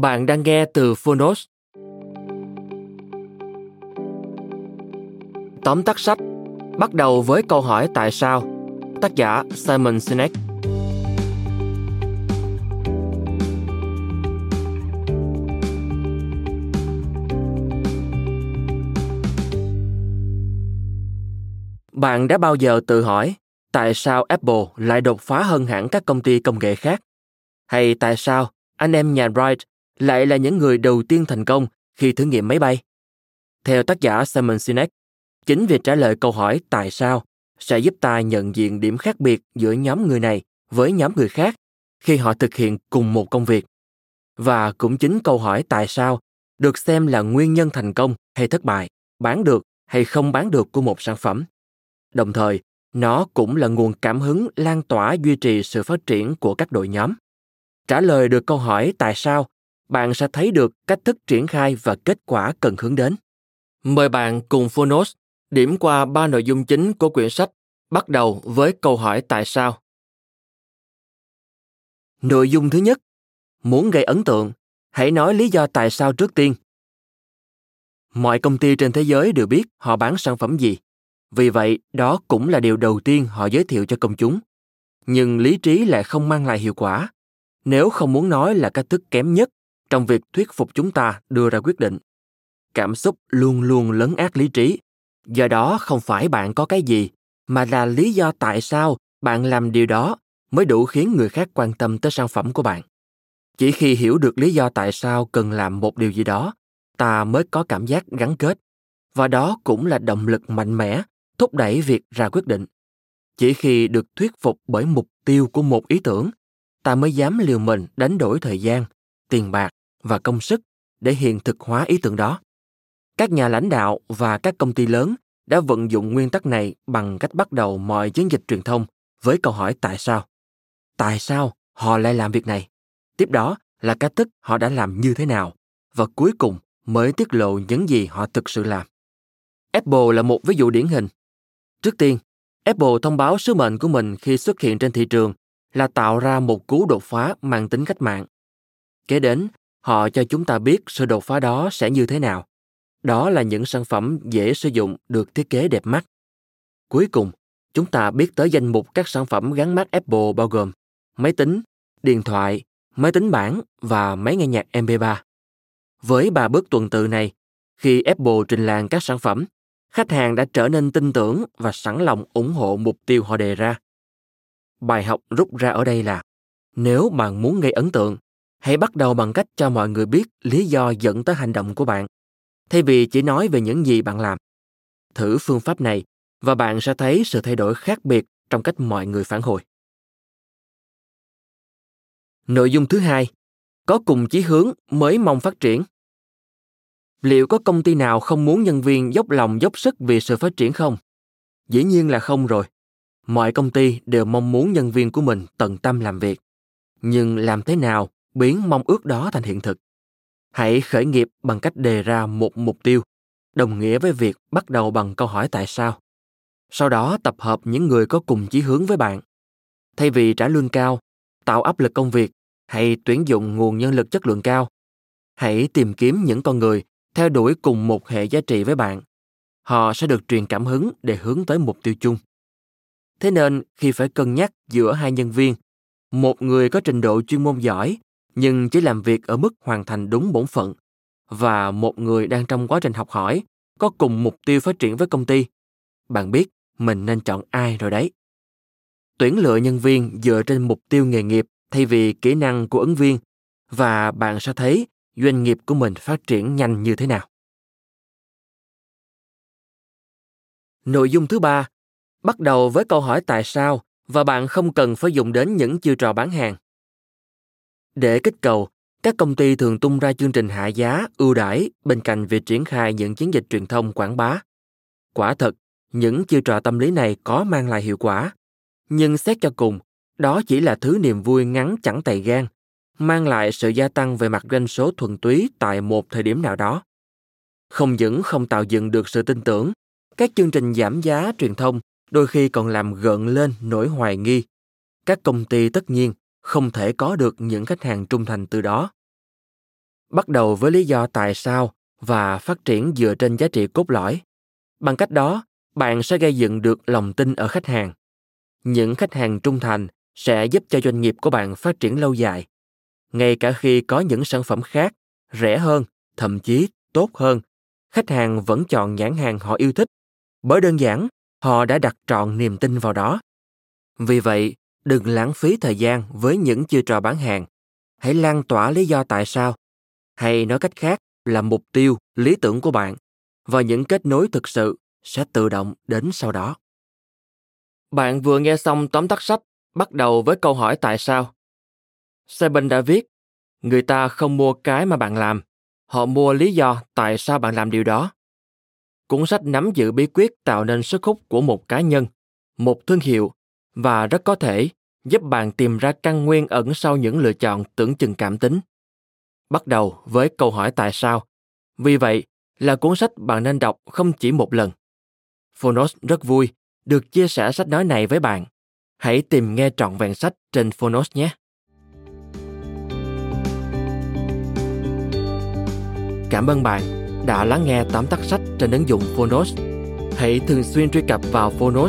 Bạn đang nghe từ Fonos. Tóm tắt sách bắt đầu với câu hỏi tại sao. Tác giả Simon Sinek. Bạn đã bao giờ tự hỏi tại sao Apple lại đột phá hơn hẳn các công ty công nghệ khác? Hay tại sao anh em nhà Wright lại là những người đầu tiên thành công khi thử nghiệm máy bay? Theo tác giả Simon Sinek, chính việc trả lời câu hỏi tại sao sẽ giúp ta nhận diện điểm khác biệt giữa nhóm người này với nhóm người khác khi họ thực hiện cùng một công việc. Và cũng chính câu hỏi tại sao được xem là nguyên nhân thành công hay thất bại, bán được hay không bán được của một sản phẩm. Đồng thời, nó cũng là nguồn cảm hứng lan tỏa duy trì sự phát triển của các đội nhóm. Trả lời được câu hỏi tại sao, bạn sẽ thấy được cách thức triển khai và kết quả cần hướng đến. Mời bạn cùng Fonos điểm qua 3 nội dung chính của quyển sách, bắt đầu với câu hỏi tại sao. Nội dung thứ nhất, muốn gây ấn tượng, hãy nói lý do tại sao trước tiên. Mọi công ty trên thế giới đều biết họ bán sản phẩm gì. Vì vậy, đó cũng là điều đầu tiên họ giới thiệu cho công chúng. Nhưng lý trí lại không mang lại hiệu quả, nếu không muốn nói là cách thức kém nhất trong việc thuyết phục chúng ta đưa ra quyết định. Cảm xúc luôn luôn lấn át lý trí. Do đó không phải bạn có cái gì, mà là lý do tại sao bạn làm điều đó mới đủ khiến người khác quan tâm tới sản phẩm của bạn. Chỉ khi hiểu được lý do tại sao cần làm một điều gì đó, ta mới có cảm giác gắn kết. Và đó cũng là động lực mạnh mẽ thúc đẩy việc ra quyết định. Chỉ khi được thuyết phục bởi mục tiêu của một ý tưởng, ta mới dám liều mình đánh đổi thời gian, tiền bạc và công sức để hiện thực hóa ý tưởng đó. Các nhà lãnh đạo và các công ty lớn đã vận dụng nguyên tắc này bằng cách bắt đầu mọi chiến dịch truyền thông với câu hỏi tại sao. Tại sao họ lại làm việc này? Tiếp đó là cách thức họ đã làm như thế nào? Và cuối cùng mới tiết lộ những gì họ thực sự làm. Apple là một ví dụ điển hình. Trước tiên, Apple thông báo sứ mệnh của mình khi xuất hiện trên thị trường là tạo ra một cú đột phá mang tính cách mạng. Kế đến, họ cho chúng ta biết sự đột phá đó sẽ như thế nào. Đó là những sản phẩm dễ sử dụng được thiết kế đẹp mắt. Cuối cùng, chúng ta biết tới danh mục các sản phẩm gắn mác Apple bao gồm máy tính, điện thoại, máy tính bảng và máy nghe nhạc MP3. Với 3 bước tuần tự này, khi Apple trình làng các sản phẩm, khách hàng đã trở nên tin tưởng và sẵn lòng ủng hộ mục tiêu họ đề ra. Bài học rút ra ở đây là nếu bạn muốn gây ấn tượng, hãy bắt đầu bằng cách cho mọi người biết lý do dẫn tới hành động của bạn, thay vì chỉ nói về những gì bạn làm. Thử phương pháp này và bạn sẽ thấy sự thay đổi khác biệt trong cách mọi người phản hồi. Nội dung thứ hai, có cùng chí hướng mới mong phát triển. Liệu có công ty nào không muốn nhân viên dốc lòng dốc sức vì sự phát triển không? Dĩ nhiên là không rồi. Mọi công ty đều mong muốn nhân viên của mình tận tâm làm việc. Nhưng làm thế nào biến mong ước đó thành hiện thực? Hãy khởi nghiệp bằng cách đề ra một mục tiêu, đồng nghĩa với việc bắt đầu bằng câu hỏi tại sao. Sau đó tập hợp những người có cùng chí hướng với bạn. Thay vì trả lương cao, tạo áp lực công việc, hãy tuyển dụng nguồn nhân lực chất lượng cao. Hãy tìm kiếm những con người theo đuổi cùng một hệ giá trị với bạn. Họ sẽ được truyền cảm hứng để hướng tới mục tiêu chung. Thế nên, khi phải cân nhắc giữa hai nhân viên, một người có trình độ chuyên môn giỏi nhưng chỉ làm việc ở mức hoàn thành đúng bổn phận, và một người đang trong quá trình học hỏi, có cùng mục tiêu phát triển với công ty, bạn biết mình nên chọn ai rồi đấy. Tuyển lựa nhân viên dựa trên mục tiêu nghề nghiệp thay vì kỹ năng của ứng viên, và bạn sẽ thấy doanh nghiệp của mình phát triển nhanh như thế nào. Nội dung thứ ba, bắt đầu với câu hỏi tại sao, và bạn không cần phải dùng đến những chiêu trò bán hàng. Để kích cầu, các công ty thường tung ra chương trình hạ giá, ưu đãi bên cạnh việc triển khai những chiến dịch truyền thông quảng bá. Quả thật, những chiêu trò tâm lý này có mang lại hiệu quả. Nhưng xét cho cùng, đó chỉ là thứ niềm vui ngắn chẳng tày gan, mang lại sự gia tăng về mặt doanh số thuần túy tại một thời điểm nào đó. Không những không tạo dựng được sự tin tưởng, các chương trình giảm giá truyền thông đôi khi còn làm gợn lên nỗi hoài nghi. Các công ty tất nhiên không thể có được những khách hàng trung thành từ đó. Bắt đầu với lý do tại sao và phát triển dựa trên giá trị cốt lõi. Bằng cách đó, bạn sẽ gây dựng được lòng tin ở khách hàng. Những khách hàng trung thành sẽ giúp cho doanh nghiệp của bạn phát triển lâu dài, ngay cả khi có những sản phẩm khác, rẻ hơn, thậm chí tốt hơn. Khách hàng vẫn chọn nhãn hàng họ yêu thích, bởi đơn giản họ đã đặt trọn niềm tin vào đó. Vì vậy, đừng lãng phí thời gian với những chiêu trò bán hàng. Hãy lan tỏa lý do tại sao, hay nói cách khác là mục tiêu, lý tưởng của bạn, và những kết nối thực sự sẽ tự động đến sau đó. Bạn vừa nghe xong tóm tắt sách Bắt đầu với câu hỏi tại sao. Simon đã viết, người ta không mua cái mà bạn làm, họ mua lý do tại sao bạn làm điều đó. Cuốn sách nắm giữ bí quyết tạo nên sức hút của một cá nhân, một thương hiệu, và rất có thể giúp bạn tìm ra căn nguyên ẩn sau những lựa chọn tưởng chừng cảm tính. Bắt đầu với câu hỏi tại sao. Vì vậy, là cuốn sách bạn nên đọc không chỉ một lần. Fonos rất vui được chia sẻ sách nói này với bạn. Hãy tìm nghe trọn vẹn sách trên Fonos nhé. Cảm ơn bạn đã lắng nghe tóm tắt sách trên ứng dụng Fonos. Hãy thường xuyên truy cập vào Fonos